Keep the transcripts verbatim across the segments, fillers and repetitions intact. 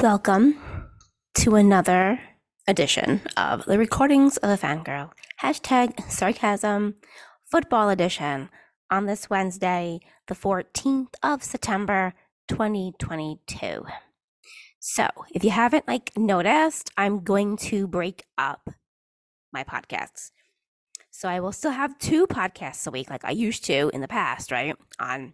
Welcome to another edition of the Recordings of a Fangirl, hashtag sarcasm, football edition, on this Wednesday, the fourteenth of September, twenty twenty-two. So, if you haven't, like, noticed, I'm going to break up my podcasts. So I will still have two podcasts a week, like I used to in the past, right? On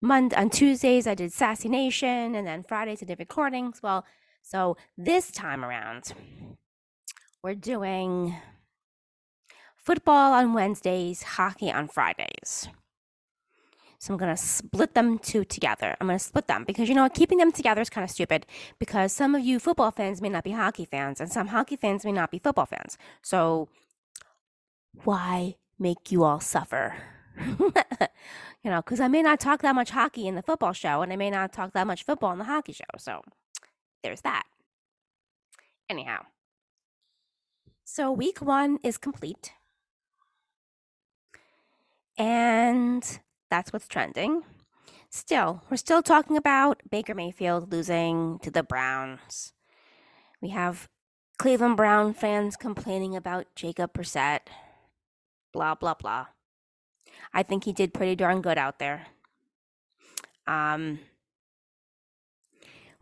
Monday, on Tuesdays, I did Sassy Nation, and then Fridays I did recordings. Well, so this time around, we're doing football on Wednesdays, hockey on Fridays. So I'm going to split them two together. I'm going to split them because, you know, keeping them together is kind of stupid because some of you football fans may not be hockey fans and some hockey fans may not be football fans. So why make you all suffer? You know, because I may not talk that much hockey in the football show, and I may not talk that much football in the hockey show. So there's that. Anyhow, so week one is complete. And that's what's trending. Still, we're still talking about Baker Mayfield losing to the Browns. We have Cleveland Brown fans complaining about Jacob Brissett. Blah, blah, blah. I think he did pretty darn good out there. Um,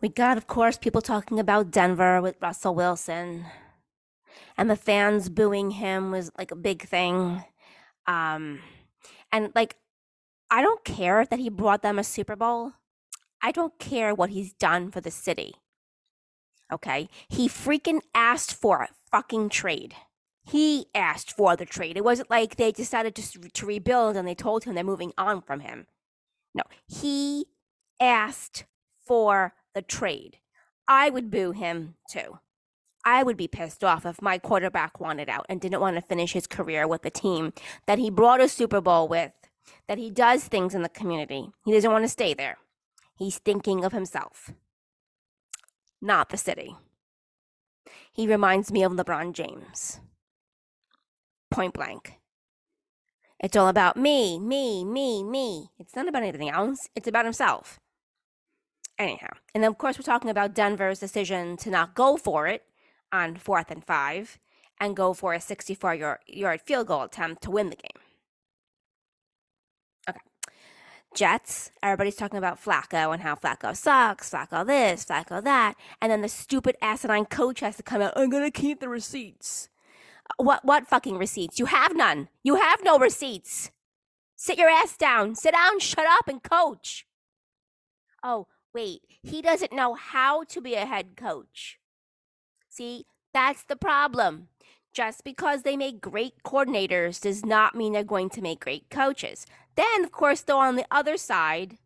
we got, of course, people talking about Denver with Russell Wilson. And the fans booing him was like a big thing. Um, and like, I don't care that he brought them a Super Bowl. I don't care what he's done for the city. Okay? He freaking asked for a fucking trade. He asked for the trade. It wasn't like they decided to, to rebuild and they told him they're moving on from him. No, he asked for the trade. I would boo him too. I would be pissed off if my quarterback wanted out and didn't want to finish his career with the team that he brought a Super Bowl with, that he does things in the community. He doesn't want to stay there. He's thinking of himself, not the city. He reminds me of LeBron James. Point blank. It's all about me, me, me, me. It's not about anything else. It's about himself. Anyhow, and then of course we're talking about Denver's decision to not go for it on fourth and five and go for a sixty-four yard field goal attempt to win the game. Okay. Jets, everybody's talking about Flacco and how Flacco sucks, Flacco this, Flacco that, and then the stupid asinine coach has to come out, I'm going to keep the receipts. What what fucking receipts? You have none. You have no receipts. Sit your ass down. Sit down, shut up, and coach. Oh, wait. He doesn't know how to be a head coach. See, that's the problem. Just because they make great coordinators does not mean they're going to make great coaches. Then, of course, though, on the other side,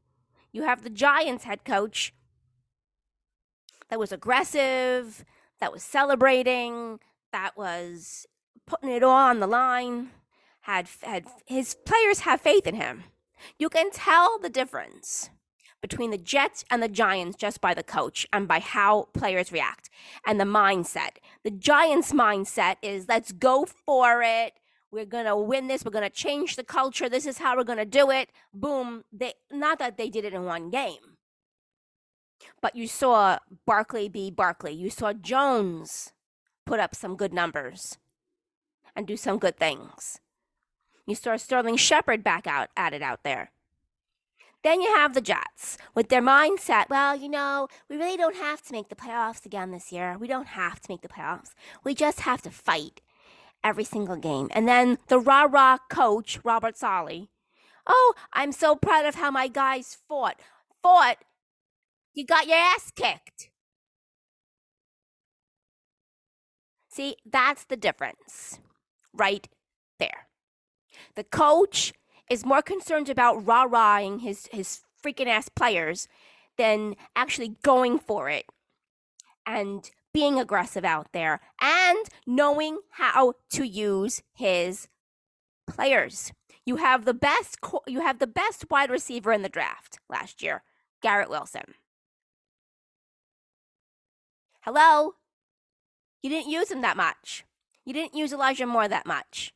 you have the Giants head coach that was aggressive, that was celebrating, that was putting it all on the line, had had his players have faith in him. You can tell the difference between the Jets and the Giants just by the coach and by how players react and the mindset. The Giants' mindset is, let's go for it. We're going to win this. We're going to change the culture. This is how we're going to do it. Boom. They, not that they did it in one game, but you saw Barkley be Barkley. You saw Jones put up some good numbers and do some good things. You saw Sterling Shepard back out at it out there. Then you have the Jets with their mindset. Well, you know, we really don't have to make the playoffs again this year. We don't have to make the playoffs. We just have to fight every single game. And then the rah-rah coach, Robert Saleh. Oh, I'm so proud of how my guys fought. Fought. You got your ass kicked. See, that's the difference right there. The coach is more concerned about rah-rahing his, his freaking ass players than actually going for it and being aggressive out there and knowing how to use his players. You have the best co- you have the best wide receiver in the draft last year, Garrett Wilson. Hello? You didn't use him that much. You didn't use Elijah Moore that much.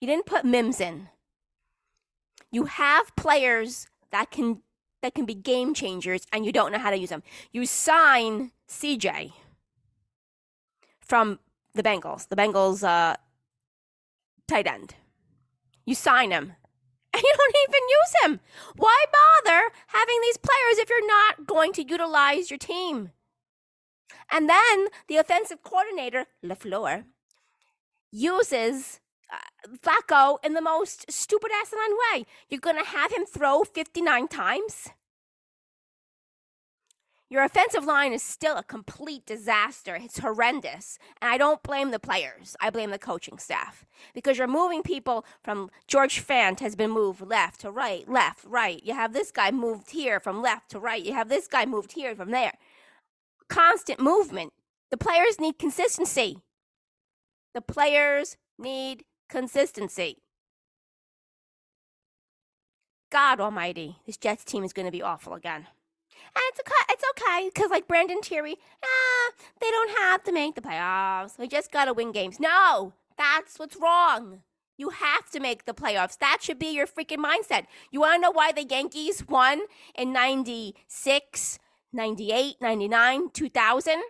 You didn't put Mims in. You have players that can that can be game changers and you don't know how to use them. You sign C J from the Bengals, the Bengals uh, tight end. You sign him and you don't even use him. Why bother having these players if you're not going to utilize your team? And then the offensive coordinator, LeFleur, uses uh, Flacco in the most stupid asinine way. You're going to have him throw fifty-nine times? Your offensive line is still a complete disaster. It's horrendous. And I don't blame the players. I blame the coaching staff. Because you're moving people from George Fant has been moved left to right, left, right. You have this guy moved here from left to right. You have this guy moved here from there. Constant movement. The players need consistency. The players need consistency. God almighty, this Jets team is going to be awful again. And it's okay, it's okay, because like Brandon Terry, ah, they don't have to make the playoffs. We just got to win games. No, that's what's wrong. You have to make the playoffs. That should be your freaking mindset. You want to know why the Yankees won in ninety-six, ninety-eight, ninety-nine, two thousand?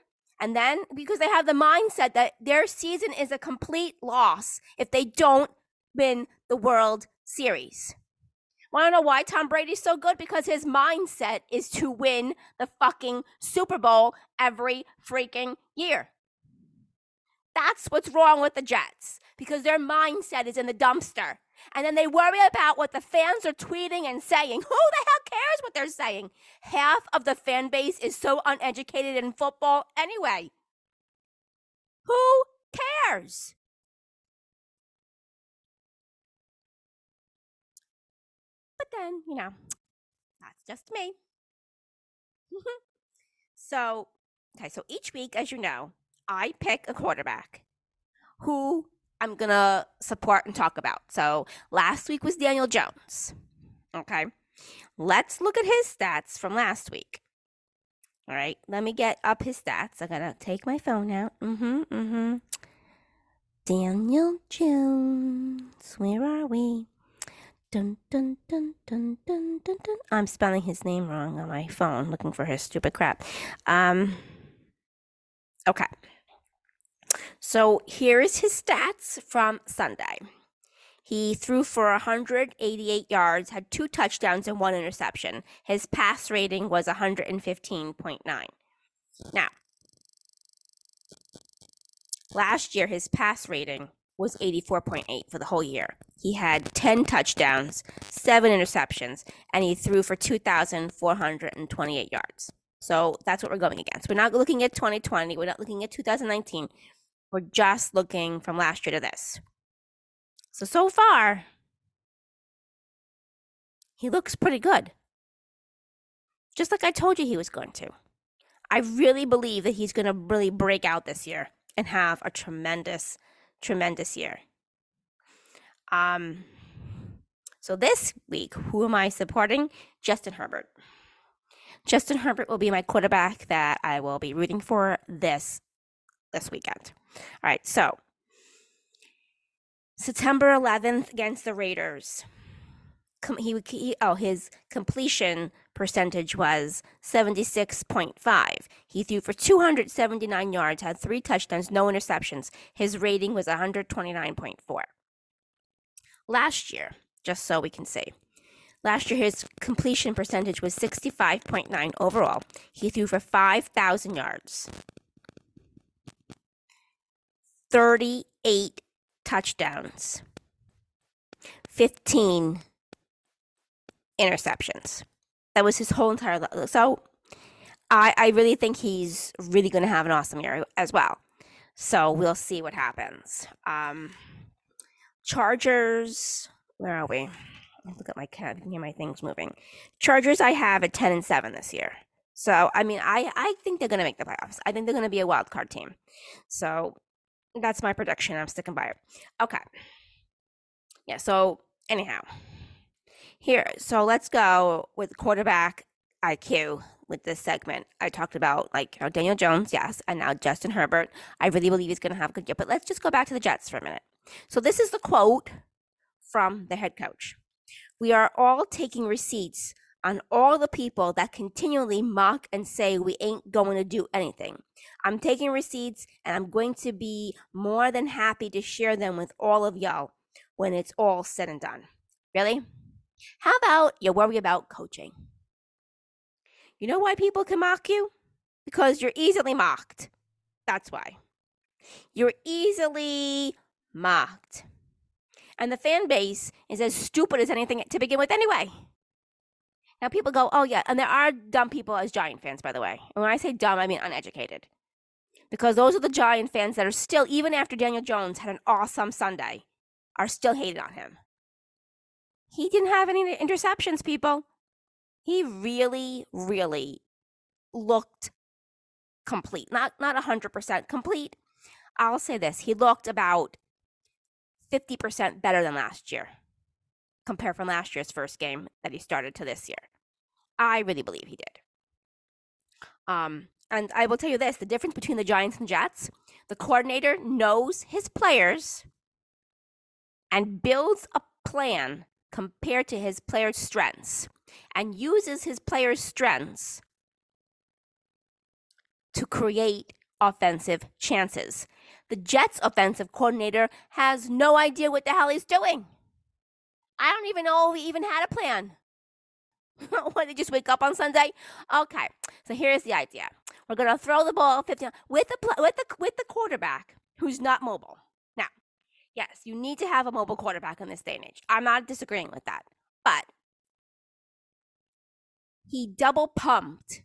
And then because they have the mindset that their season is a complete loss if they don't win the World Series. Want to know why Tom Brady's so good? Because his mindset is to win the fucking Super Bowl every freaking year. That's what's wrong with the Jets, because their mindset is in the dumpster. And then they worry about what the fans are tweeting and saying. Who the hell cares what they're saying? Half of the fan base is so uneducated in football anyway. Who cares? But then, you know, that's just me. So, okay, so each week, as you know, I pick a quarterback who I'm going to support and talk about. So last week was Daniel Jones. Okay. Let's look at his stats from last week. All right. Let me get up his stats. I'm going to take my phone out. Mm-hmm, mm-hmm. Daniel Jones. Where are we? Dun, dun, dun, dun, dun, dun, dun. I'm spelling his name wrong on my phone, looking for his stupid crap. Um. Okay. So here is his stats from Sunday. He threw for one hundred eighty-eight yards, had two touchdowns and one interception. His pass rating was one fifteen point nine. Now, last year his pass rating was eighty-four point eight for the whole year. He had ten touchdowns, seven interceptions, and he threw for two thousand four hundred twenty-eight yards. So that's what we're going against. We're not looking at twenty twenty. We're not looking at two thousand nineteen. We're just looking from last year to this. So, so far, he looks pretty good. Just like I told you he was going to. I really believe that he's going to really break out this year and have a tremendous, tremendous year. Um. So this week, who am I supporting? Justin Herbert. Justin Herbert will be my quarterback that I will be rooting for this this weekend. All right, so September eleventh against the Raiders. Com- he, he oh his completion percentage was seventy-six point five. He threw for two hundred seventy-nine yards, had three touchdowns, no interceptions. His rating was one twenty-nine point four. Last year, just so we can see. Last year, his completion percentage was sixty-five point nine overall. He threw for five thousand yards, thirty-eight touchdowns, fifteen interceptions. That was his whole entire life. So I, I really think he's really going to have an awesome year as well. So we'll see what happens. Um, Chargers, where are we? Look at my cat. I can hear my things moving. Chargers, I have at ten and seven this year. So I mean, I, I think they're gonna make the playoffs. I think they're gonna be a wild card team. So that's my prediction. I'm sticking by it. Okay. Yeah. So anyhow, here. So let's go with quarterback I Q with this segment. I talked about like you know, Daniel Jones, yes, and now Justin Herbert. I really believe he's gonna have a good year. But let's just go back to the Jets for a minute. So this is the quote from the head coach. We are all taking receipts on all the people that continually mock and say we ain't going to do anything. I'm taking receipts, and I'm going to be more than happy to share them with all of y'all when it's all said and done. Really? How about you worry about coaching? You know why people can mock you? Because you're easily mocked. That's why. You're easily mocked. And the fan base is as stupid as anything to begin with anyway. Now people go, oh yeah, and there are dumb people as Giant fans, by the way. And when I say dumb, I mean uneducated. Because those are the Giant fans that are still, even after Daniel Jones had an awesome Sunday, are still hated on him. He didn't have any interceptions, people. He really, really looked complete. Not not one hundred percent complete. I'll say this. He looked about fifty percent better than last year. Compare from last year's first game that he started to this year. I really believe he did. Um, and I will tell you this. The difference between the Giants and Jets, the coordinator knows his players and builds a plan compared to his player's strengths, and uses his player's strengths to create offensive chances. The Jets' offensive coordinator has no idea what the hell he's doing. I don't even know if he even had a plan. What, did you just wake up on Sunday? Okay, so here's the idea. We're going to throw the ball fifteen with the, pl- with the, with the quarterback who's not mobile. Yes, you need to have a mobile quarterback in this day and age. I'm not disagreeing with that. But he double pumped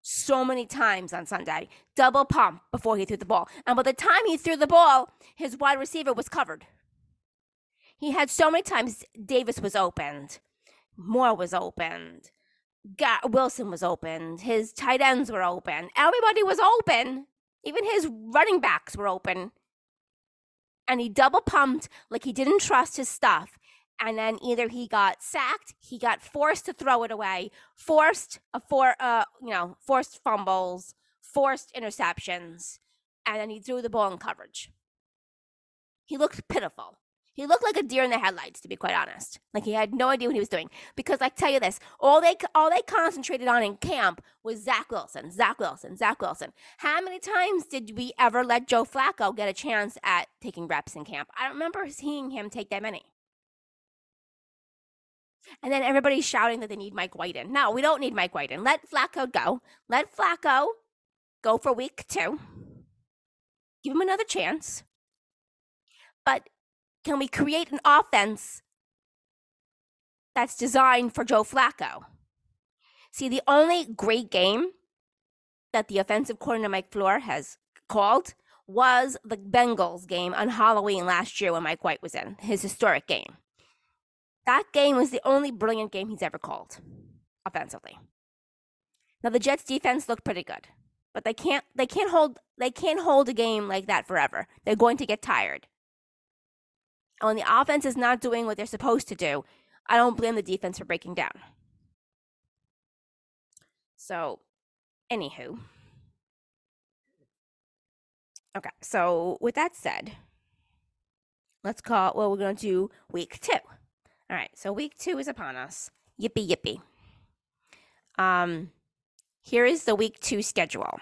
so many times on Sunday. Double pump before he threw the ball. And by the time he threw the ball, his wide receiver was covered. He had so many times Davis was opened. Moore was opened. Garrett Wilson was opened. His tight ends were open. Everybody was open. Even his running backs were open. And he double pumped like he didn't trust his stuff. And then either he got sacked, he got forced to throw it away, forced a for uh you know forced fumbles, forced interceptions, and then he threw the ball in coverage. He looked pitiful. He looked like a deer in the headlights, to be quite honest. Like he had no idea what he was doing. Because I tell you this, all they all they concentrated on in camp was Zach Wilson, Zach Wilson, Zach Wilson. How many times did we ever let Joe Flacco get a chance at taking reps in camp? I don't remember seeing him take that many. And then everybody's shouting that they need Mike White in. No, we don't need Mike White in. Let Flacco go. Let Flacco go for week two. Give him another chance. But can we create an offense that's designed for Joe Flacco? See, the only great game that the offensive coordinator Mike Florio has called was the Bengals game on Halloween last year when Mike White was in, his historic game. That game was the only brilliant game he's ever called offensively. Now the Jets defense looked pretty good, but they can't they can't hold they can't hold a game like that forever. They're going to get tired. When the offense is not doing what they're supposed to do, I don't blame the defense for breaking down. So, anywho. Okay, so with that said, let's call, well, we're going to do week two. All right, so week two is upon us. Yippee, yippee. Um, here is the week two schedule.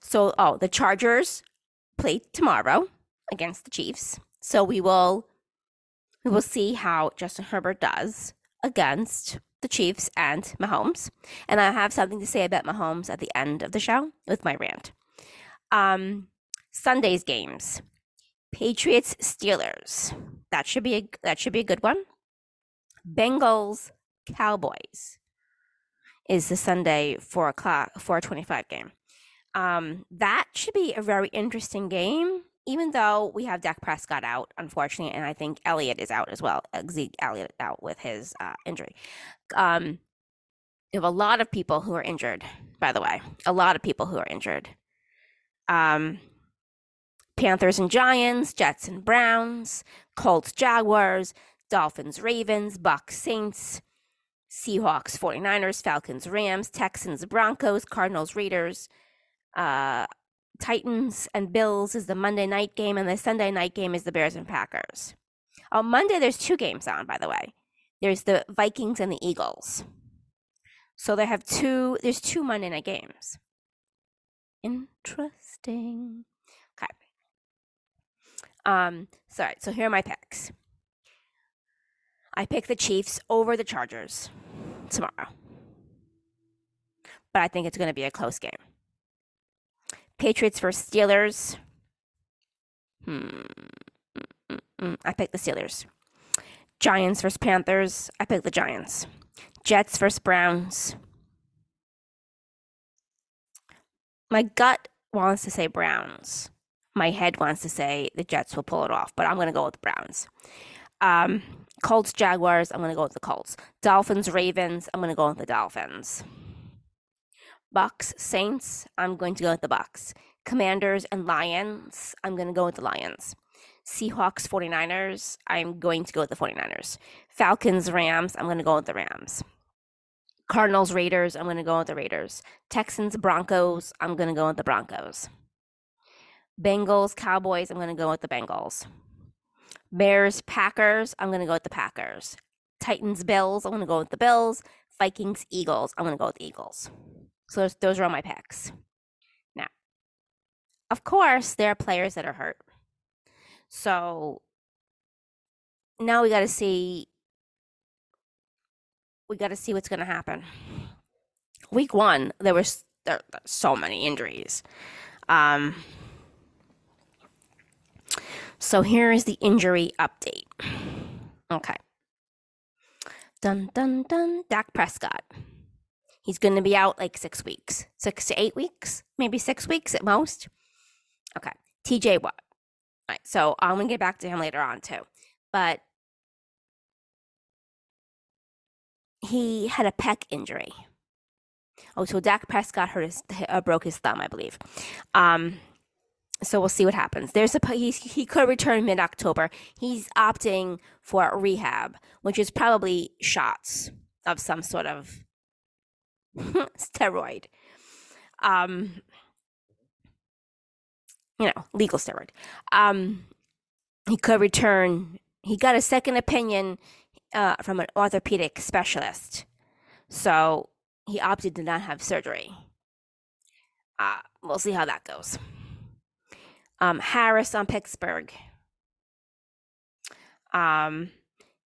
So, oh, the Chargers play tomorrow against the Chiefs. So we will we will see how Justin Herbert does against the Chiefs and Mahomes. And I have something to say about Mahomes at the end of the show with my rant. Um, Sunday's games. Patriots Steelers. That should be a, that should be a good one. Bengals Cowboys is the Sunday four o'clock four twenty five game. Um, that should be a very interesting game. Even though we have Dak Prescott out, unfortunately, and I think Elliott is out as well. Zeke Elliott out with his uh, injury. Um, we have a lot of people who are injured, by the way. A lot of people who are injured. Um, Panthers and Giants, Jets and Browns, Colts, Jaguars, Dolphins, Ravens, Bucks, Saints, Seahawks, 49ers, Falcons, Rams, Texans, Broncos, Cardinals, Raiders, uh, Titans and Bills is the Monday night game, and the Sunday night game is the Bears and Packers. On Monday, there's two games on, by the way. There's the Vikings and the Eagles. So they have two, there's two Monday night games. Interesting. Okay. Um, so, all right, so here are my picks. I pick the Chiefs over the Chargers tomorrow. But I think it's going to be a close game. Patriots versus Steelers. Hmm. I pick the Steelers. Giants versus Panthers. I pick the Giants. Jets versus Browns. My gut wants to say Browns. My head wants to say the Jets will pull it off, but I'm going to go with the Browns. Um, Colts, Jaguars, I'm going to go with the Colts. Dolphins, Ravens, I'm going to go with the Dolphins. Bucks, Saints, I'm going to go with the Bucks. Commanders and Lions, I'm going to go with the Lions. Seahawks, 49ers, I'm going to go with the 49ers. Falcons, Rams, I'm going to go with the Rams. Cardinals, Raiders, I'm going to go with the Raiders. Texans, Broncos, I'm going to go with the Broncos. Bengals, Cowboys, I'm going to go with the Bengals. Bears, Packers, I'm going to go with the Packers. Titans, Bills, I'm going to go with the Bills. Vikings, Eagles, I'm going to go with the Eagles. So those, those are all my picks. Now, of course, there are players that are hurt. So now we got to see. We got to see what's going to happen. Week one, there were there, so many injuries. Um, so here is the injury update. Okay. Dun, dun, dun. Dak Prescott. He's going to be out like six weeks, six to eight weeks, maybe six weeks at most. Okay. T J Watt. All right. So I'm going to get back to him later on too. But he had a pec injury. Oh, so Dak Prescott hurt his, uh, broke his thumb, I believe. Um, so we'll see what happens. There's a, he's, he could return mid-October. He's opting for rehab, which is probably shots of some sort of steroid, um, you know, legal steroid. Um, he could return. He got a second opinion uh, from an orthopedic specialist, so he opted to not have surgery. Uh, we'll see how that goes. Um, Harris on Pittsburgh. Um.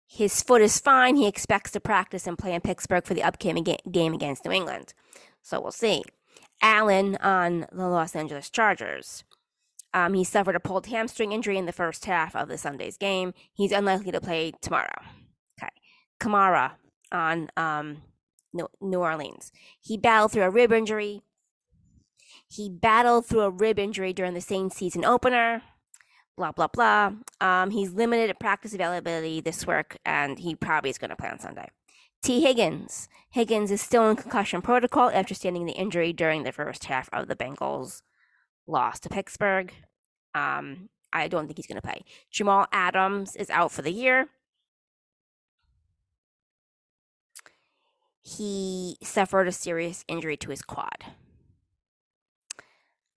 His foot is fine. He expects to practice and play in Pittsburgh for the upcoming ga- game against New England. So we'll see. Allen on the Los Angeles Chargers. Um, he suffered a pulled hamstring injury in the first half of the Sunday's game. He's unlikely to play tomorrow. Okay. Kamara on um, New Orleans. He battled through a rib injury. He battled through a rib injury during the Saints season opener. Blah, blah, blah. Um, he's limited at practice availability this work, and he probably is going to play on Sunday. T. Higgins. Higgins is still in concussion protocol after standing the injury during the first half of the Bengals' loss to Pittsburgh. Um, I don't think he's going to play. Jamal Adams is out for the year. He suffered a serious injury to his quad.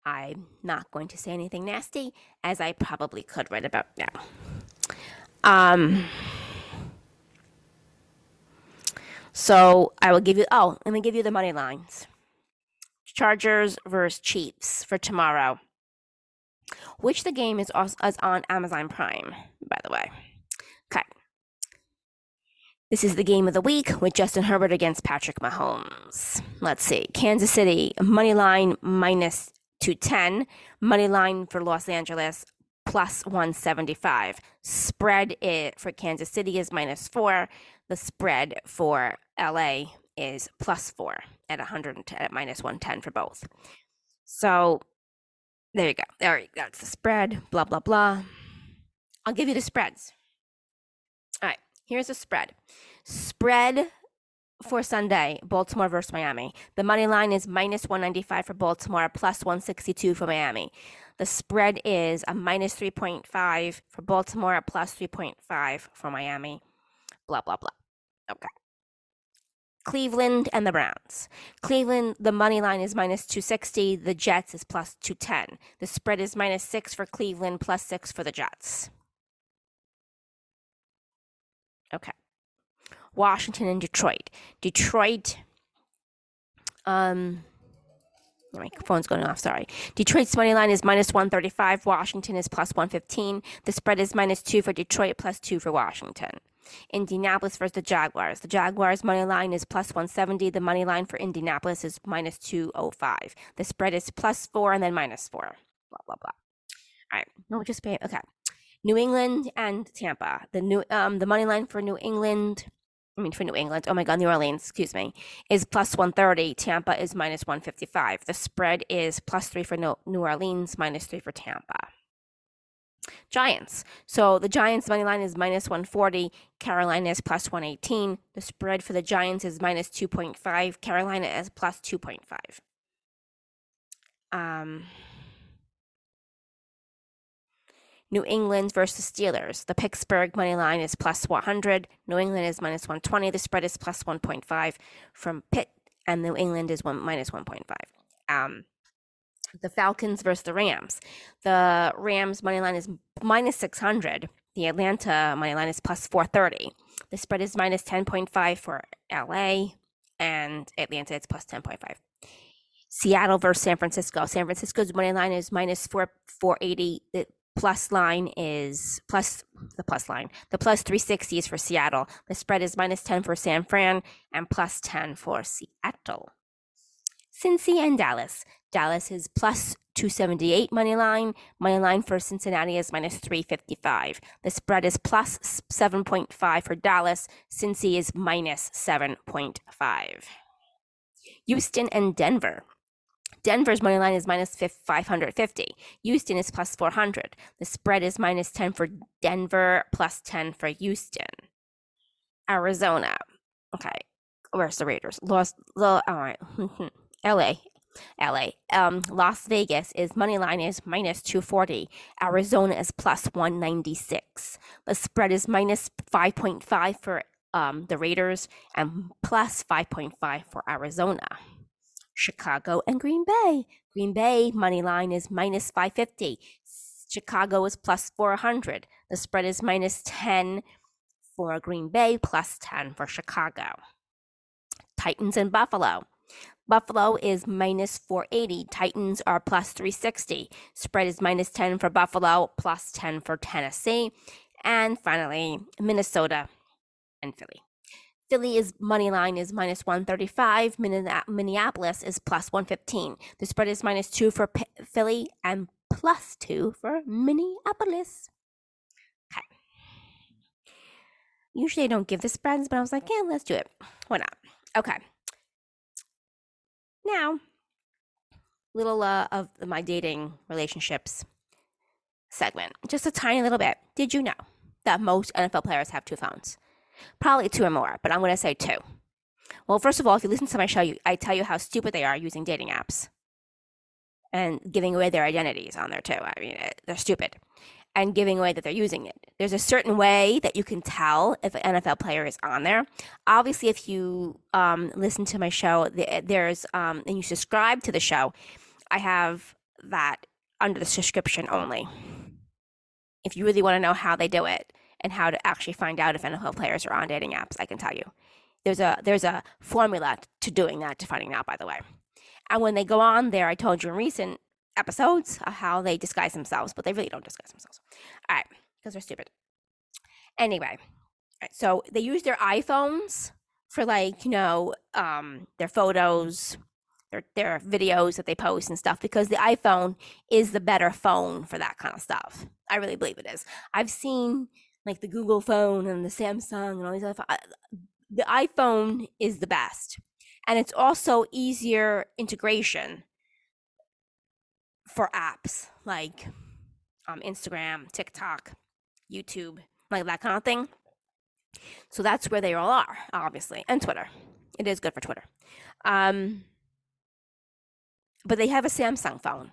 I'm not going to say anything nasty, as I probably could right about now. Um, so I will give you, oh, let me give you the money lines. Chargers versus Chiefs for tomorrow, which the game is, also, is on Amazon Prime, by the way. Okay. This is the game of the week with Justin Herbert against Patrick Mahomes. Let's see. Kansas City, money line minus two ten, money line for Los Angeles plus one seventy-five. Spread it for Kansas City is minus four. The spread for L A is plus four at one hundred ten, at minus one ten for both. So there you go. All right, that's the spread. Blah blah blah. I'll give you the spreads. All right, here's the spread. Spread. For Sunday, Baltimore versus Miami. The money line is minus one ninety-five for Baltimore, plus one sixty-two for Miami. The spread is a minus three point five for Baltimore, a plus three point five for Miami. Blah, blah, blah. Okay. Cleveland and the Browns. Cleveland, the money line is minus two sixty. The Jets is plus two ten. The spread is minus six for Cleveland, plus six for the Jets. Okay. Washington, and Detroit. Detroit, um, my phone's going off, sorry. Detroit's money line is minus one thirty-five. Washington is plus one fifteen. The spread is minus two for Detroit, plus two for Washington. Indianapolis versus the Jaguars. The Jaguars' money line is plus one seventy. The money line for Indianapolis is minus two oh five. The spread is plus four and then minus four. Blah, blah, blah. All right. No, just pay. Okay. New England and Tampa. The new um the money line for New England, I mean for New England, oh my God, New Orleans, excuse me, is plus one thirty. Tampa is minus one fifty-five. The spread is plus three for New Orleans, minus three for Tampa. Giants. So the Giants' money line is minus one forty. Carolina is plus one eighteen. The spread for the Giants is minus two point five. Carolina is plus two point five. Um, New England versus Steelers. The Pittsburgh money line is plus one hundred. New England is minus one twenty. The spread is plus one point five from Pitt, and New England is one minus one point five. Um, the Falcons versus the Rams. The Rams money line is minus six hundred. The Atlanta money line is plus four thirty. The spread is minus ten point five for L A, and Atlanta it's plus ten point five. Seattle versus San Francisco. San Francisco's money line is minus four eighty. The plus line is plus the plus line. The plus three sixty is for Seattle. The spread is minus ten for San Fran and plus ten for Seattle. Cincy and Dallas. Dallas is plus two seventy-eight money line. Money line for Cincinnati is minus three fifty-five. The spread is plus seven point five for Dallas. Cincy is minus seven point five. Houston and Denver. Denver's money line is minus five fifty. Houston is plus four hundred. The spread is minus ten for Denver, plus ten for Houston. Arizona. Okay. Where's the Raiders? Los, all right. L A. L A. Um, Las Vegas is money line is minus two forty. Arizona is plus one ninety-six. The spread is minus five point five for um, the Raiders and plus five point five for Arizona. Chicago and Green Bay. Green Bay money line is minus five fifty. Chicago is plus four hundred. The spread is minus ten for Green Bay, plus ten for Chicago. Titans and Buffalo. Buffalo is minus four eighty. Titans are plus three sixty. Spread is minus ten for Buffalo, plus ten for Tennessee. And finally, Minnesota and Philly. Philly's money line is minus one thirty-five. Minneapolis is plus one fifteen. The spread is minus two for P- Philly and plus two for Minneapolis. Okay. Usually I don't give the spreads, but I was like, yeah, let's do it. Why not? Okay. Now, little uh, of my dating relationships segment. Just a tiny little bit. Did you know that most N F L players have two phones? Probably two or more, but I'm going to say two. Well, first of all, if you listen to my show, you, I tell you how stupid they are using dating apps and giving away their identities on there too. I mean, they're stupid and giving away that they're using it. There's a certain way that you can tell if an N F L player is on there. Obviously, if you um, listen to my show, there's um, and you subscribe to the show, I have that under the subscription only. If you really want to know how they do it, and how to actually find out if N F L players are on dating apps, I can tell you. There's a there's a formula to doing that, to finding out, by the way. And when they go on there, I told you in recent episodes how they disguise themselves, but they really don't disguise themselves. All right, because they're stupid. Anyway, right, so they use their iPhones for, like, you know, um, their photos, their, their videos that they post and stuff, because the iPhone is the better phone for that kind of stuff. I really believe it is. I've seen... like the Google phone and the Samsung and all these other phones. The iPhone is the best. And it's also easier integration for apps like um, Instagram, TikTok, YouTube, like that kind of thing. So that's where they all are, obviously. And Twitter. It is good for Twitter. Um, but they have a Samsung phone.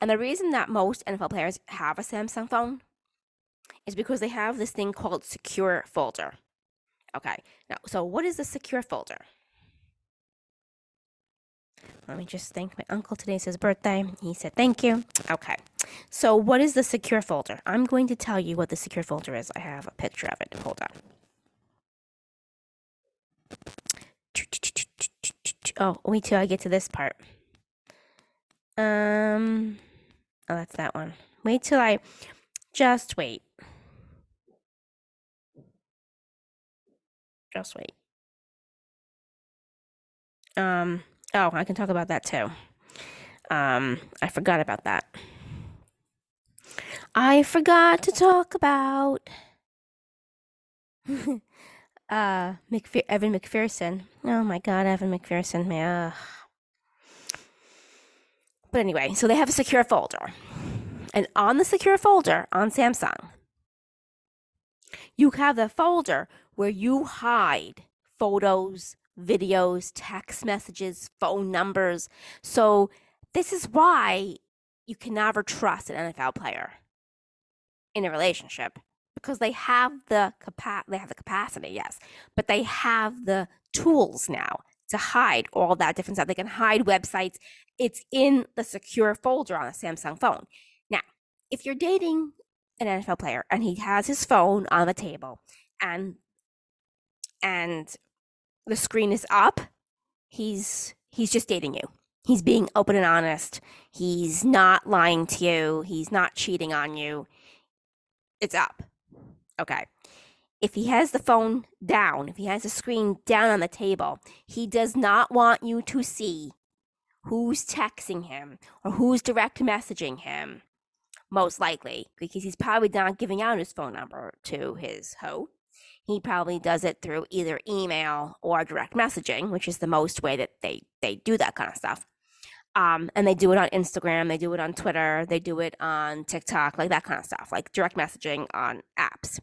And the reason that most N F L players have a Samsung phone is because they have this thing called secure folder. Okay, now, so what is the secure folder? Let me just thank my uncle. Today's his birthday. He said thank you. Okay, so what is the secure folder? I'm going to tell you what the secure folder is. I have a picture of it. Hold on. Oh, wait till I get to this part. Um, oh, that's that one. Wait till I, just wait. Just wait. Um, oh, I can talk about that too. Um, I forgot about that. I forgot to talk about uh, McPher- Evan McPherson. Oh my God, Evan McPherson, man. Ugh. But anyway, so they have a secure folder. And on the secure folder on Samsung, you have the folder where you hide photos, videos, text messages, phone numbers. So this is why you can never trust an N F L player in a relationship, because they have the capa- they have the capacity, yes, but they have the tools now to hide all that different stuff. They can hide websites. It's in the secure folder on a Samsung phone. Now, if you're dating an N F L player and he has his phone on the table and and the screen is up, he's he's just dating you. He's being open and honest. He's not lying to you. He's not cheating on you. It's up. Okay. If he has the phone down, if he has the screen down on the table, he does not want you to see who's texting him or who's direct messaging him, most likely, because he's probably not giving out his phone number to his hoe. He probably does it through either email or direct messaging, which is the most way that they, they do that kind of stuff. Um, and they do it on Instagram, they do it on Twitter, they do it on TikTok, like that kind of stuff, like direct messaging on apps.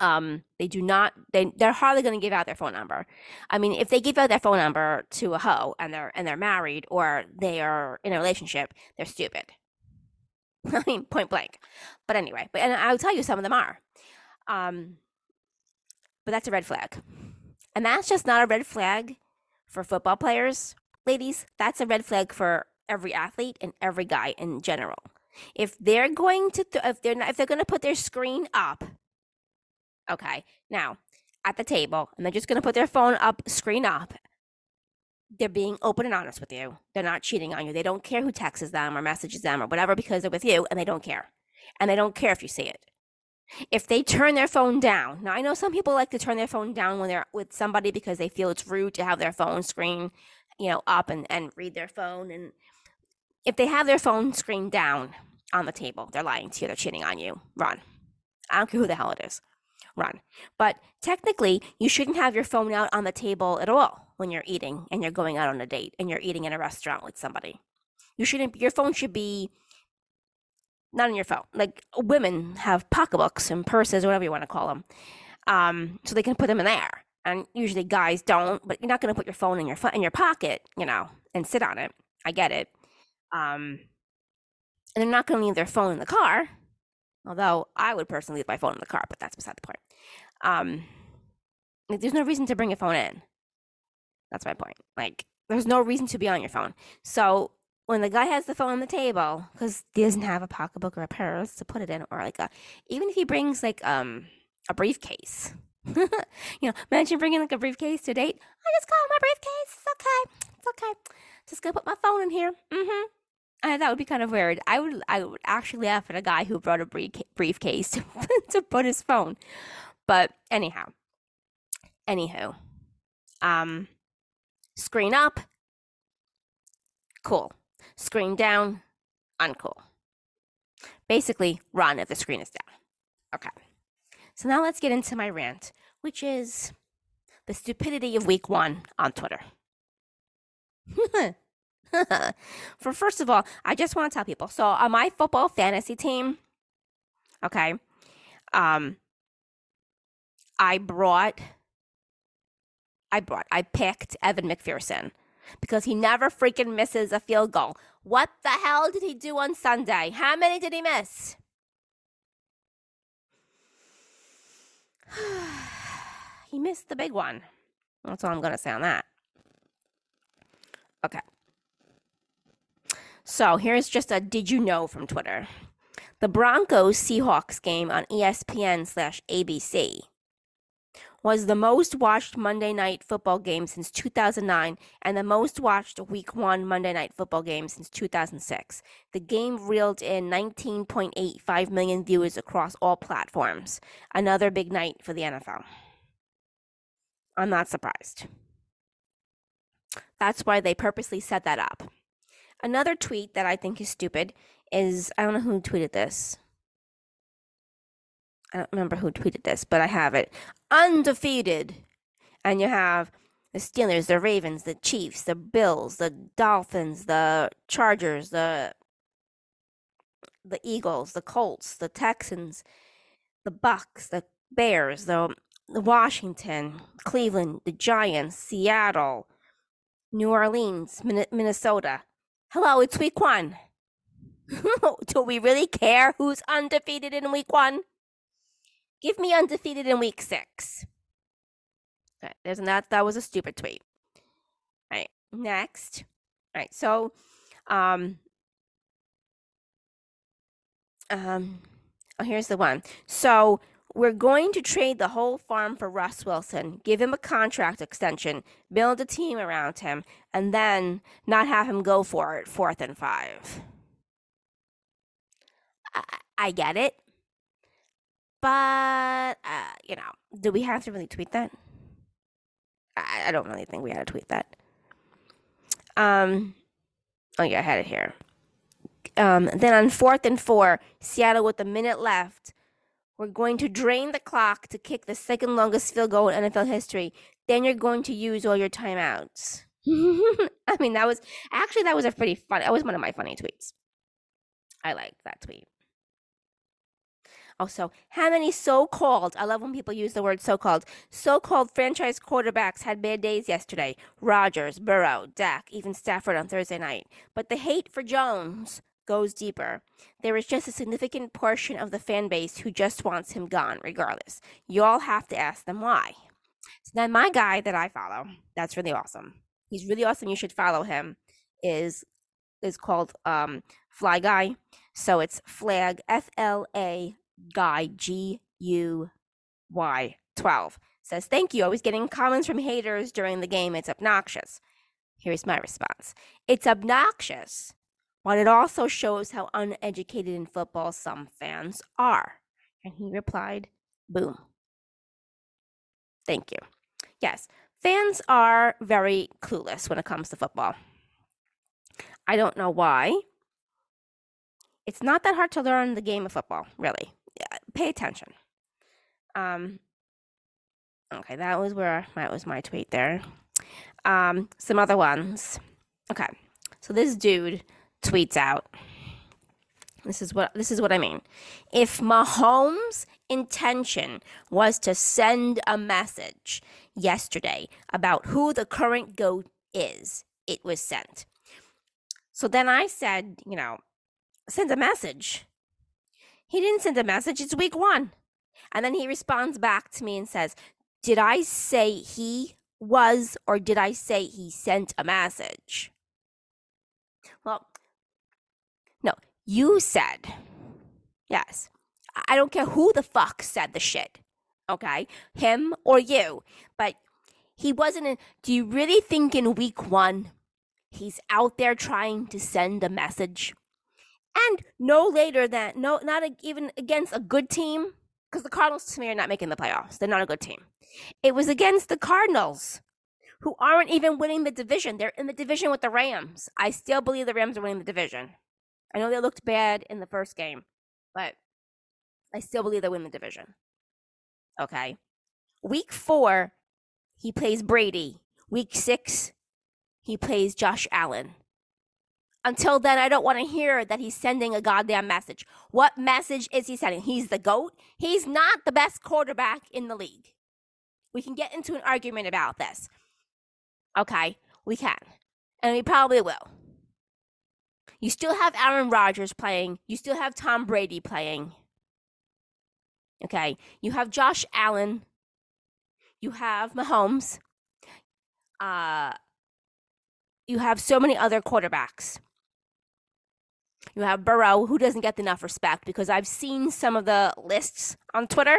Um, they do not, they, they're hardly going to give out their phone number. I mean, if they give out their phone number to a hoe and they're, and they're married or they are in a relationship, they're stupid. I mean, point blank. But anyway, but, and I'll tell you, some of them are. Um, but that's a red flag. And that's just not a red flag for football players. Ladies, that's a red flag for every athlete and every guy in general. If they're going to, th- if they're not, if they're going to put their screen up, okay, now at the table, and they're just going to put their phone up, screen up, they're being open and honest with you. They're not cheating on you. They don't care who texts them or messages them or whatever, because they're with you and they don't care. And they don't care if you see it. If they turn their phone down, now I know some people like to turn their phone down when they're with somebody because they feel it's rude to have their phone screen, you know, up and, and read their phone. And if they have their phone screen down on the table, they're lying to you, they're cheating on you. Run. I don't care who the hell it is. Run. But technically, you shouldn't have your phone out on the table at all when you're eating and you're going out on a date and you're eating in a restaurant with somebody. You shouldn't, your phone should be not on your phone. Like, women have pocketbooks and purses, whatever you want to call them. Um, so they can put them in there. And usually guys don't, but you're not going to put your phone in your in your pocket, you know, and sit on it. I get it. Um, and they're not going to leave their phone in the car, although I would personally leave my phone in the car, but that's beside the point. Um, like, there's no reason to bring your phone in. That's my point. Like, there's no reason to be on your phone. So when the guy has the phone on the table, because he doesn't have a pocketbook or a purse to put it in, or like a, even if he brings like um a briefcase. You know, imagine bringing like a briefcase to a date. I just got my briefcase. It's okay. It's okay. Just gonna put my phone in here. Mm-hmm. And that would be kind of weird. I would, I would actually laugh at a guy who brought a briefcase to, to put his phone. But anyhow, anywho, um, screen up, cool. Screen down, uncool. Basically, run if the screen is down. Okay. So now let's get into my rant, which is the stupidity of week one on Twitter. For first of all, I just want to tell people, so on my football fantasy team, okay, um, I brought, I brought, I picked Evan McPherson because he never freaking misses a field goal. What the hell did he do on Sunday? How many did he miss? He missed the big one. That's all I'm going to say on that. Okay. So here's just a did you know from Twitter. The Broncos Seahawks game on E S P N slash A B C was the most watched Monday Night Football game since two thousand nine and the most watched Week one Monday Night Football game since two thousand six. The game reeled in nineteen point eight five million viewers across all platforms. Another big night for the N F L. I'm not surprised. That's why they purposely set that up. Another tweet that I think is stupid is, I don't know who tweeted this. I don't remember who tweeted this, but I have it. Undefeated. And you have the Steelers, the Ravens, the Chiefs, the Bills, the Dolphins, the Chargers, the the Eagles, the Colts, the Texans, the Bucks, the Bears, the, the Washington, Cleveland, the Giants, Seattle, New Orleans, Min- Minnesota. Hello, it's week one. Do we really care who's undefeated in week one? Give me undefeated in week six. All right, there's that. That was a stupid tweet. All right, next. All right, so, um, um, oh, here's the one. So we're going to trade the whole farm for Russ Wilson, give him a contract extension, build a team around him, and then not have him go for it fourth and five. I, I get it. But, uh, you know, do we have to really tweet that? I, I don't really think we had to tweet that. Um, oh, yeah, I had it here. Um, then on fourth and four, Seattle with a minute left. We're going to drain the clock to kick the second longest field goal in N F L history. Then you're going to use all your timeouts. I mean, that was, actually, that was a pretty funny, that was one of my funny tweets. I liked that tweet. Also, how many so-called, I love when people use the word so-called, so-called franchise quarterbacks had bad days yesterday? Rodgers, Burrow, Dak, even Stafford on Thursday night. But the hate for Jones goes deeper. There is just a significant portion of the fan base who just wants him gone, regardless. You all have to ask them why. So then my guy that I follow, that's really awesome. He's really awesome. You should follow him. Is is called um, Fly Guy. So it's Flag, F L A Guy, G U Y twelve, says, thank you. I was getting comments from haters during the game. It's obnoxious. Here's my response. It's obnoxious, but it also shows how uneducated in football some fans are. And he replied, boom. Thank you. Yes, fans are very clueless when it comes to football. I don't know why. It's not that hard to learn the game of football, really. Pay attention. Um, okay, that was where that was my tweet there. Um, some other ones. Okay, so this dude tweets out. This is what this is what I mean. If Mahomes' intention was to send a message yesterday about who the current GOAT is, it was sent. So then I said, you know, send a message. He didn't send a message. It's week one. And then he responds back to me and says, did I say he was or did I say he sent a message? Well, no, you said. Yes. I don't care who the fuck said the shit. Okay? Him or you. But he wasn't in, do you really think in week one he's out there trying to send a message? And no later than, no, not a, even against a good team, because the Cardinals to me are not making the playoffs. They're not a good team. It was against the Cardinals, who aren't even winning the division. They're in the division with the Rams. I still believe the Rams are winning the division. I know they looked bad in the first game, but I still believe they win the division. Okay. Week four, he plays Brady. Week six, he plays Josh Allen. Until then, I don't want to hear that he's sending a goddamn message. What message is he sending? He's the GOAT? He's not the best quarterback in the league. We can get into an argument about this. Okay, we can. And we probably will. You still have Aaron Rodgers playing. You still have Tom Brady playing. Okay, you have Josh Allen. You have Mahomes. Uh, you have so many other quarterbacks. You have Burrow, who doesn't get enough respect because I've seen some of the lists on Twitter,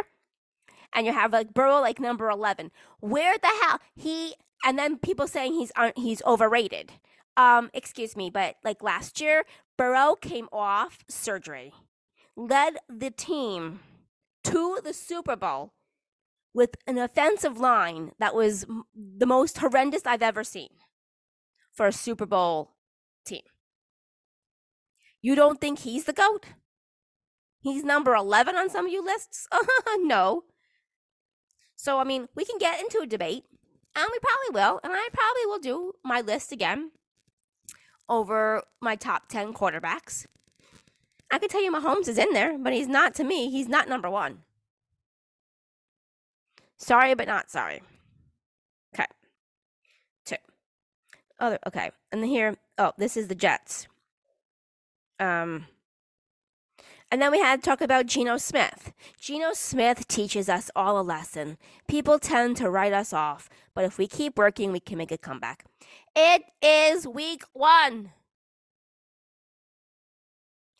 and you have like Burrow like number eleven. Where the hell he? And then people saying he's he's overrated. Um, excuse me, but like last year, Burrow came off surgery, led the team to the Super Bowl with an offensive line that was the most horrendous I've ever seen for a Super Bowl team. You don't think he's the GOAT? He's number eleven on some of you lists? No. So, I mean, we can get into a debate, and we probably will, and I probably will do my list again over my top ten quarterbacks. I could tell you Mahomes is in there, but he's not to me. He's not number one. Sorry, but not sorry. Okay. Two. Other, okay. And then here, oh, this is the Jets. Um, and then we had to talk about Geno Smith. Geno Smith teaches us all a lesson. People tend to write us off, but if we keep working, we can make a comeback. It is week one.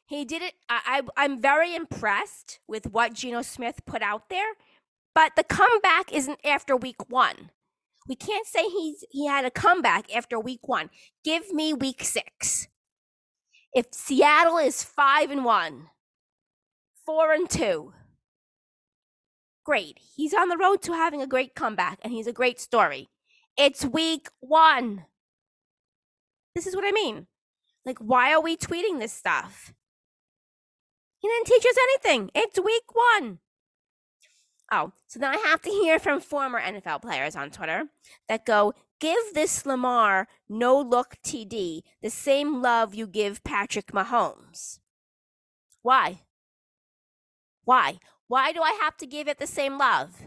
He did it. I, I, I'm very impressed with what Geno Smith put out there, but the comeback isn't after week one. We can't say he's he had a comeback after week one. Give me week six. If Seattle is five and one, four and two, great. He's on the road to having a great comeback, and he's a great story. It's week one. This is what I mean. Like, why are we tweeting this stuff? He didn't teach us anything. It's week one. Oh, so now I have to hear from former N F L players on Twitter that go, give this Lamar no-look T D the same love you give Patrick Mahomes. Why? Why? Why do I have to give it the same love?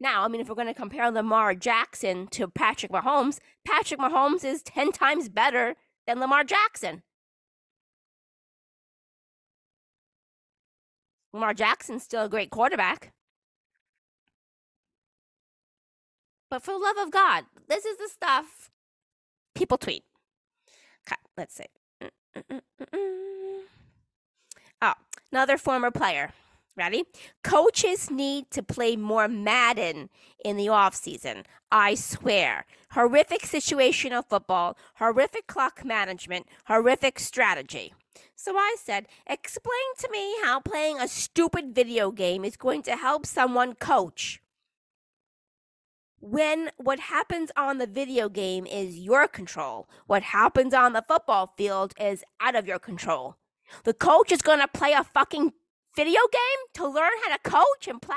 Now, I mean, if we're going to compare Lamar Jackson to Patrick Mahomes, Patrick Mahomes is ten times better than Lamar Jackson. Lamar Jackson's still a great quarterback. But for the love of God, this is the stuff people tweet. Okay, let's see. Mm-mm-mm-mm. Oh, another former player. Ready? Coaches need to play more Madden in the offseason. I swear. Horrific situational football, horrific clock management, horrific strategy. So I said, explain to me how playing a stupid video game is going to help someone coach when what happens on the video game is your control. What happens on the football field is out of your control. The coach is going to play a fucking video game to learn how to coach and play?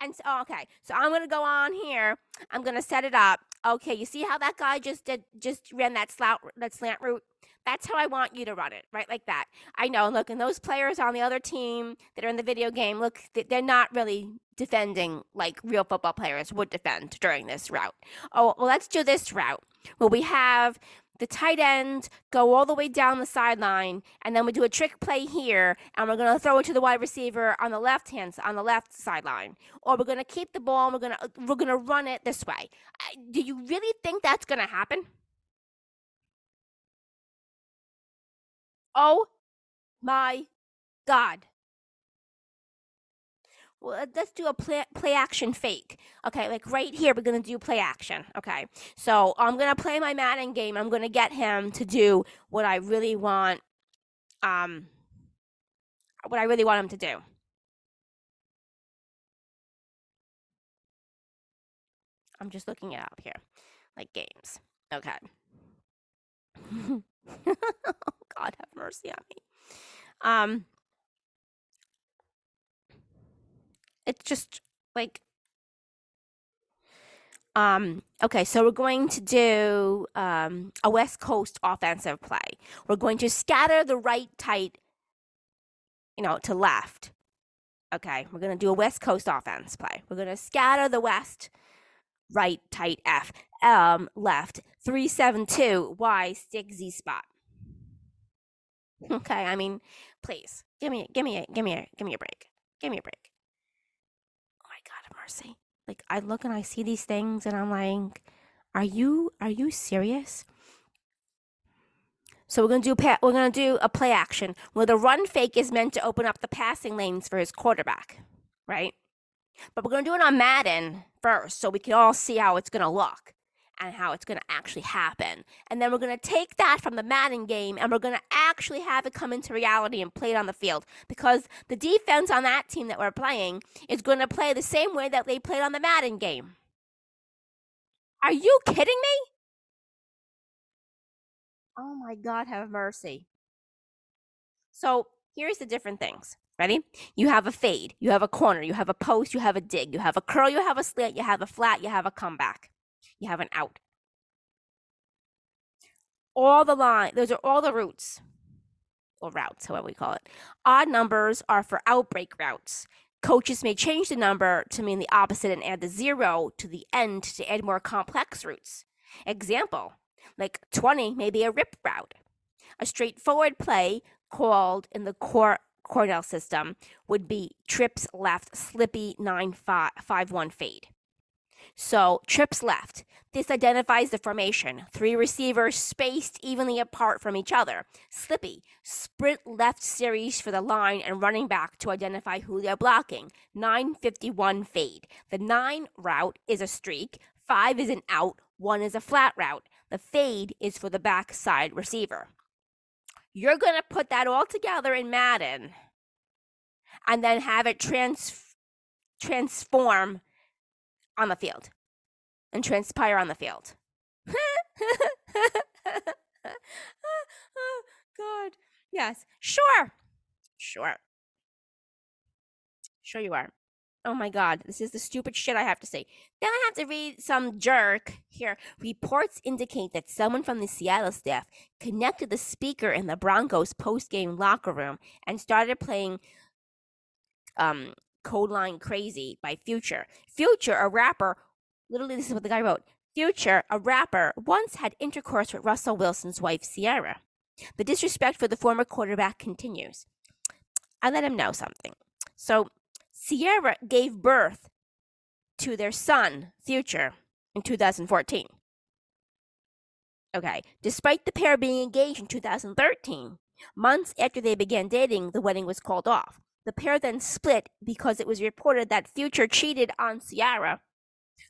And so, okay, so I'm going to go on here. I'm going to set it up. Okay, you see how that guy just did, just ran that slant, that slant route? That's how I want you to run it, right? Like that. I know, look, and those players on the other team that are in the video game, look, they're not really defending like real football players would defend during this route. Oh, well, let's do this route. Well, we have the tight end go all the way down the sideline, and then we do a trick play here, and we're going to throw it to the wide receiver on the left hand, on the left sideline. Or we're going to keep the ball, and we're going to we're going to run it this way. Do you really think that's going to happen? Oh my God. Well, let's do a play, play action fake. Okay, like right here, we're going to do play action. Okay, so I'm going to play my Madden game. I'm going to get him to do what I really want, um, what I really want him to do. I'm just looking it up here, like games. Okay. God have mercy on me. Um, it's just like, um, okay, so we're going to do um, a West Coast offensive play. We're going to scatter the right tight, you know, to left. Okay, we're going to do a West Coast offense play. We're going to scatter the West, right, tight, F, um, left, three, seven, two, Y, stick, Z spot. Okay, I mean, please give me, give me, a, give me, a, give me a break, give me a break. Oh my God, have mercy! Like I look and I see these things, and I'm like, are you, are you serious? So we're gonna do pa- we're gonna do a play action where the run fake is meant to open up the passing lanes for his quarterback, right? But we're gonna do it on Madden first, so we can all see how it's gonna look and how it's gonna actually happen. And then we're gonna take that from the Madden game and we're gonna actually have it come into reality and play it on the field, because the defense on that team that we're playing is gonna play the same way that they played on the Madden game. Are you kidding me? Oh my God, have mercy. So here's the different things. Ready? You have a fade, you have a corner, you have a post, you have a dig, you have a curl, you have a slant, you have a flat, you have a comeback, you have an out. All the line, those are all the routes, or routes, however we call it. Odd numbers are for outbreak routes. Coaches may change the number to mean the opposite and add the zero to the end to add more complex routes. Example, like twenty may be a rip route, a straightforward play called in the core Cornell system would be trips left, slippy nine five one fade. So trips left, this identifies the formation, three receivers spaced evenly apart from each other. Slippy, sprint left series for the line and running back to identify who they're blocking. Nine fifty-one fade, the nine route is a streak, five is an out, one is a flat route. The fade is for the backside receiver. You're going to put that all together in Madden and then have it trans- transform on the field and transpire on the field. Oh, God. Yes. Sure. Sure. Sure you are. Oh my God, this is the stupid shit I have to say. Then I have to read some jerk here. Reports indicate that someone from the Seattle staff connected the speaker in the Broncos post-game locker room and started playing um, Code Line Crazy by Future. Future, a rapper, literally this is what the guy wrote. Future, a rapper, once had intercourse with Russell Wilson's wife, Ciara. The disrespect for the former quarterback continues. I let him know something. So Ciara gave birth to their son, Future, in two thousand fourteen. Okay, despite the pair being engaged in two thousand thirteen, months after they began dating, the wedding was called off. The pair then split because it was reported that Future cheated on Ciara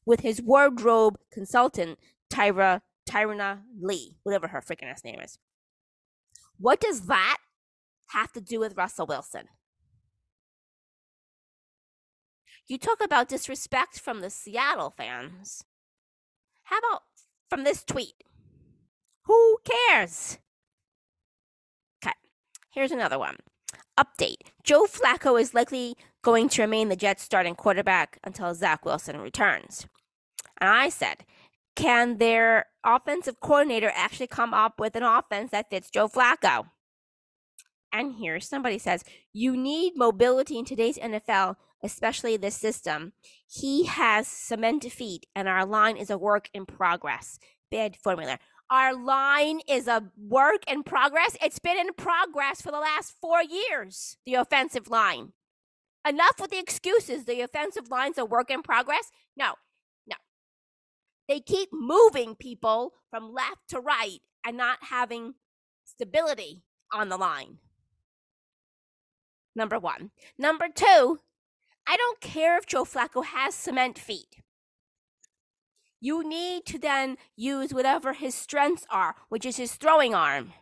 with his wardrobe consultant, Tyra, Tyrona Lee, whatever her freaking ass name is. What does that have to do with Russell Wilson? You talk about disrespect from the Seattle fans. How about from this tweet? Who cares? Okay, here's another one. Update. Joe Flacco is likely going to remain the Jets' starting quarterback until Zach Wilson returns. And I said, can their offensive coordinator actually come up with an offense that fits Joe Flacco? And here somebody says, you need mobility in today's N F L, especially this system. He has cement feet, and our line is a work in progress. Bad formula. Our line is a work in progress. It's been in progress for the last four years, the offensive line. Enough with the excuses. The offensive line's a work in progress. No, no. They keep moving people from left to right and not having stability on the line. Number one. Number two, I don't care if Joe Flacco has cement feet. You need to then use whatever his strengths are, which is his throwing arm.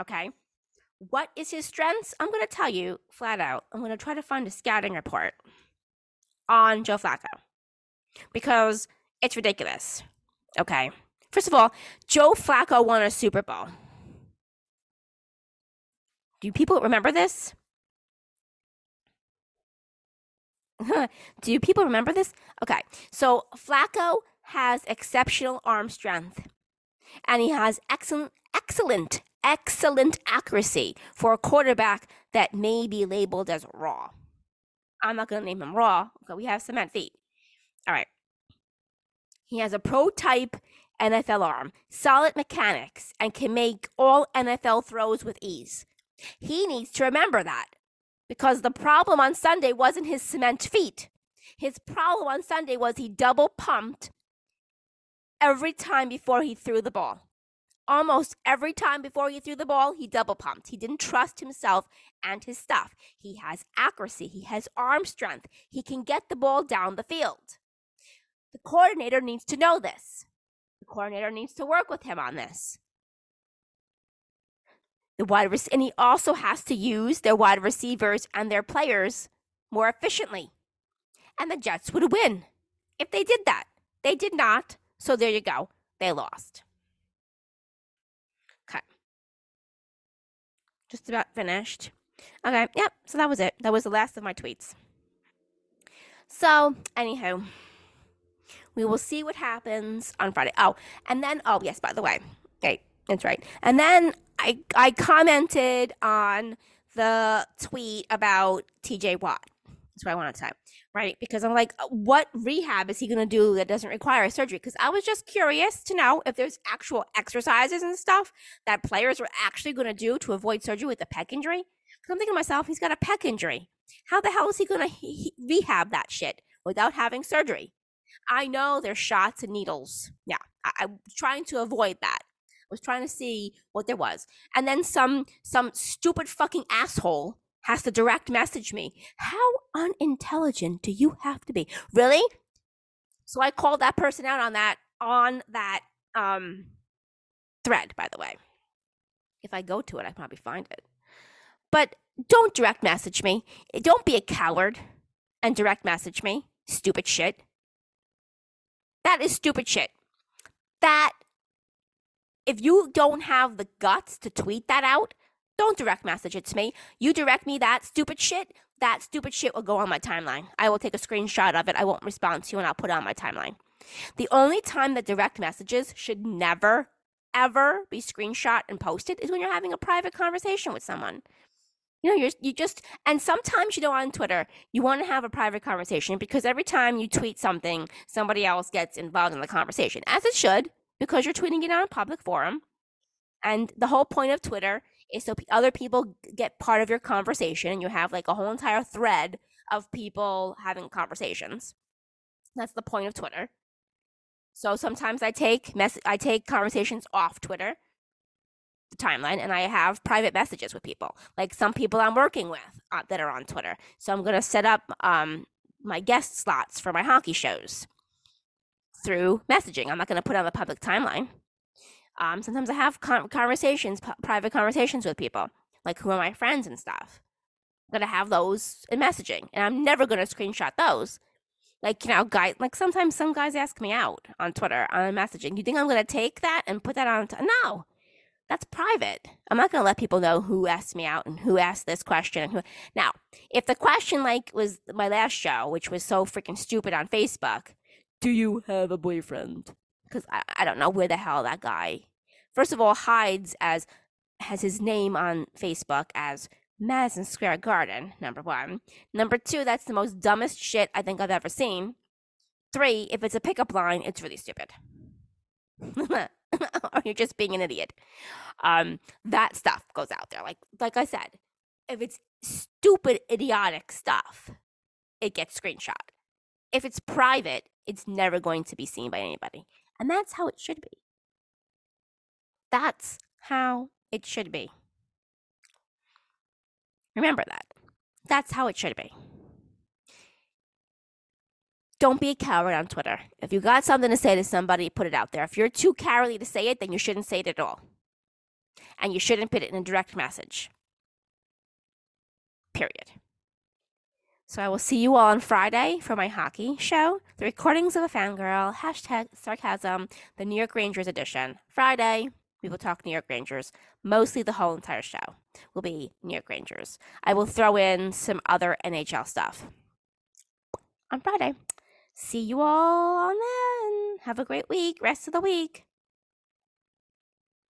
Okay? What is his strengths? I'm going to tell you flat out. I'm going to try to find a scouting report on Joe Flacco because it's ridiculous. Okay? First of all, Joe Flacco won a Super Bowl. Do people remember this? Do people remember this? Okay, so Flacco has exceptional arm strength, and he has excellent, excellent, excellent accuracy for a quarterback that may be labeled as raw. I'm not going to name him raw, but we have cement feet. All right. He has a pro-type N F L arm, solid mechanics, and can make all N F L throws with ease. He needs to remember that. Because the problem on Sunday wasn't his cement feet. His problem on Sunday was he double pumped every time before he threw the ball. almost every time before he threw the ball, he double pumped. He didn't trust himself and his stuff. He has accuracy. He has arm strength. He can get the ball down the field. The coordinator needs to know this. The coordinator needs to work with him on this. The wide rec- and he also has to use their wide receivers and their players more efficiently. And the Jets would win if they did that. They did not. So there you go. They lost. Okay. Just about finished. Okay. Yep. So that was it. That was the last of my tweets. So, anywho, we will see what happens on Friday. Oh, and then, oh, yes, by the way. Okay. That's right. And then I, I commented on the tweet about T J Watt. That's what I want to type, right? Because I'm like, what rehab is he going to do that doesn't require surgery? Because I was just curious to know if there's actual exercises and stuff that players are actually going to do to avoid surgery with a pec injury. Because I'm thinking to myself, he's got a pec injury. How the hell is he going to he- rehab that shit without having surgery? I know there's shots and needles. Yeah, I- I'm trying to avoid that. I was trying to see what there was. And then some some stupid fucking asshole has to direct message me. How unintelligent do you have to be? Really? So I called that person out on that, on that um, thread, by the way. If I go to it, I probably find it. But don't direct message me. Don't be a coward and direct message me. Stupid shit. That is stupid shit. That, if you don't have the guts to tweet that out, don't direct message it to me. You direct me that stupid shit, that stupid shit will go on my timeline. I will take a screenshot of it. I won't respond to you, and I'll put it on my timeline. The only time that direct messages should never, ever be screenshot and posted is when you're having a private conversation with someone. You know, you're, you just, and sometimes, you know, on Twitter, you want to have a private conversation because every time you tweet something, somebody else gets involved in the conversation, as it should, because you're tweeting it on a public forum. And the whole point of Twitter is so p- other people get part of your conversation, and you have like a whole entire thread of people having conversations. That's the point of Twitter. So sometimes I take mess- I take conversations off Twitter, the timeline, and I have private messages with people, like some people I'm working with uh, that are on Twitter. So I'm going to set up um, my guest slots for my hockey shows through messaging. I'm not going to put it on the public timeline. Um, sometimes I have con- conversations, p- private conversations with people, like who are my friends and stuff. I'm gonna have those in messaging, and I'm never gonna screenshot those. Like, you know, guys, like sometimes some guys ask me out on Twitter on messaging. You think I'm gonna take that and put that on? T- no, that's private. I'm not gonna let people know who asked me out and who asked this question. And who... Now, if the question like was my last show, which was so freaking stupid on Facebook, do you have a boyfriend? Because I, I don't know where the hell that guy, first of all, hides as, has his name on Facebook as Madison Square Garden, number one. Number two, that's the most dumbest shit I think I've ever seen. Three, if it's a pickup line, it's really stupid. Or you're just being an idiot. Um, that stuff goes out there. Like, like I said, if it's stupid, idiotic stuff, it gets screenshot. If it's private, it's never going to be seen by anybody. And that's how it should be. That's how it should be. Remember that. That's how it should be. Don't be a coward on Twitter. If you got something to say to somebody, put it out there. If you're too cowardly to say it, then you shouldn't say it at all. And you shouldn't put it in a direct message. Period. So I will see you all on Friday for my hockey show, the recordings of a fangirl, hashtag sarcasm, the New York Rangers edition. Friday, we will talk New York Rangers. Mostly the whole entire show will be New York Rangers. I will throw in some other N H L stuff on Friday. See you all on then. Have a great week, rest of the week.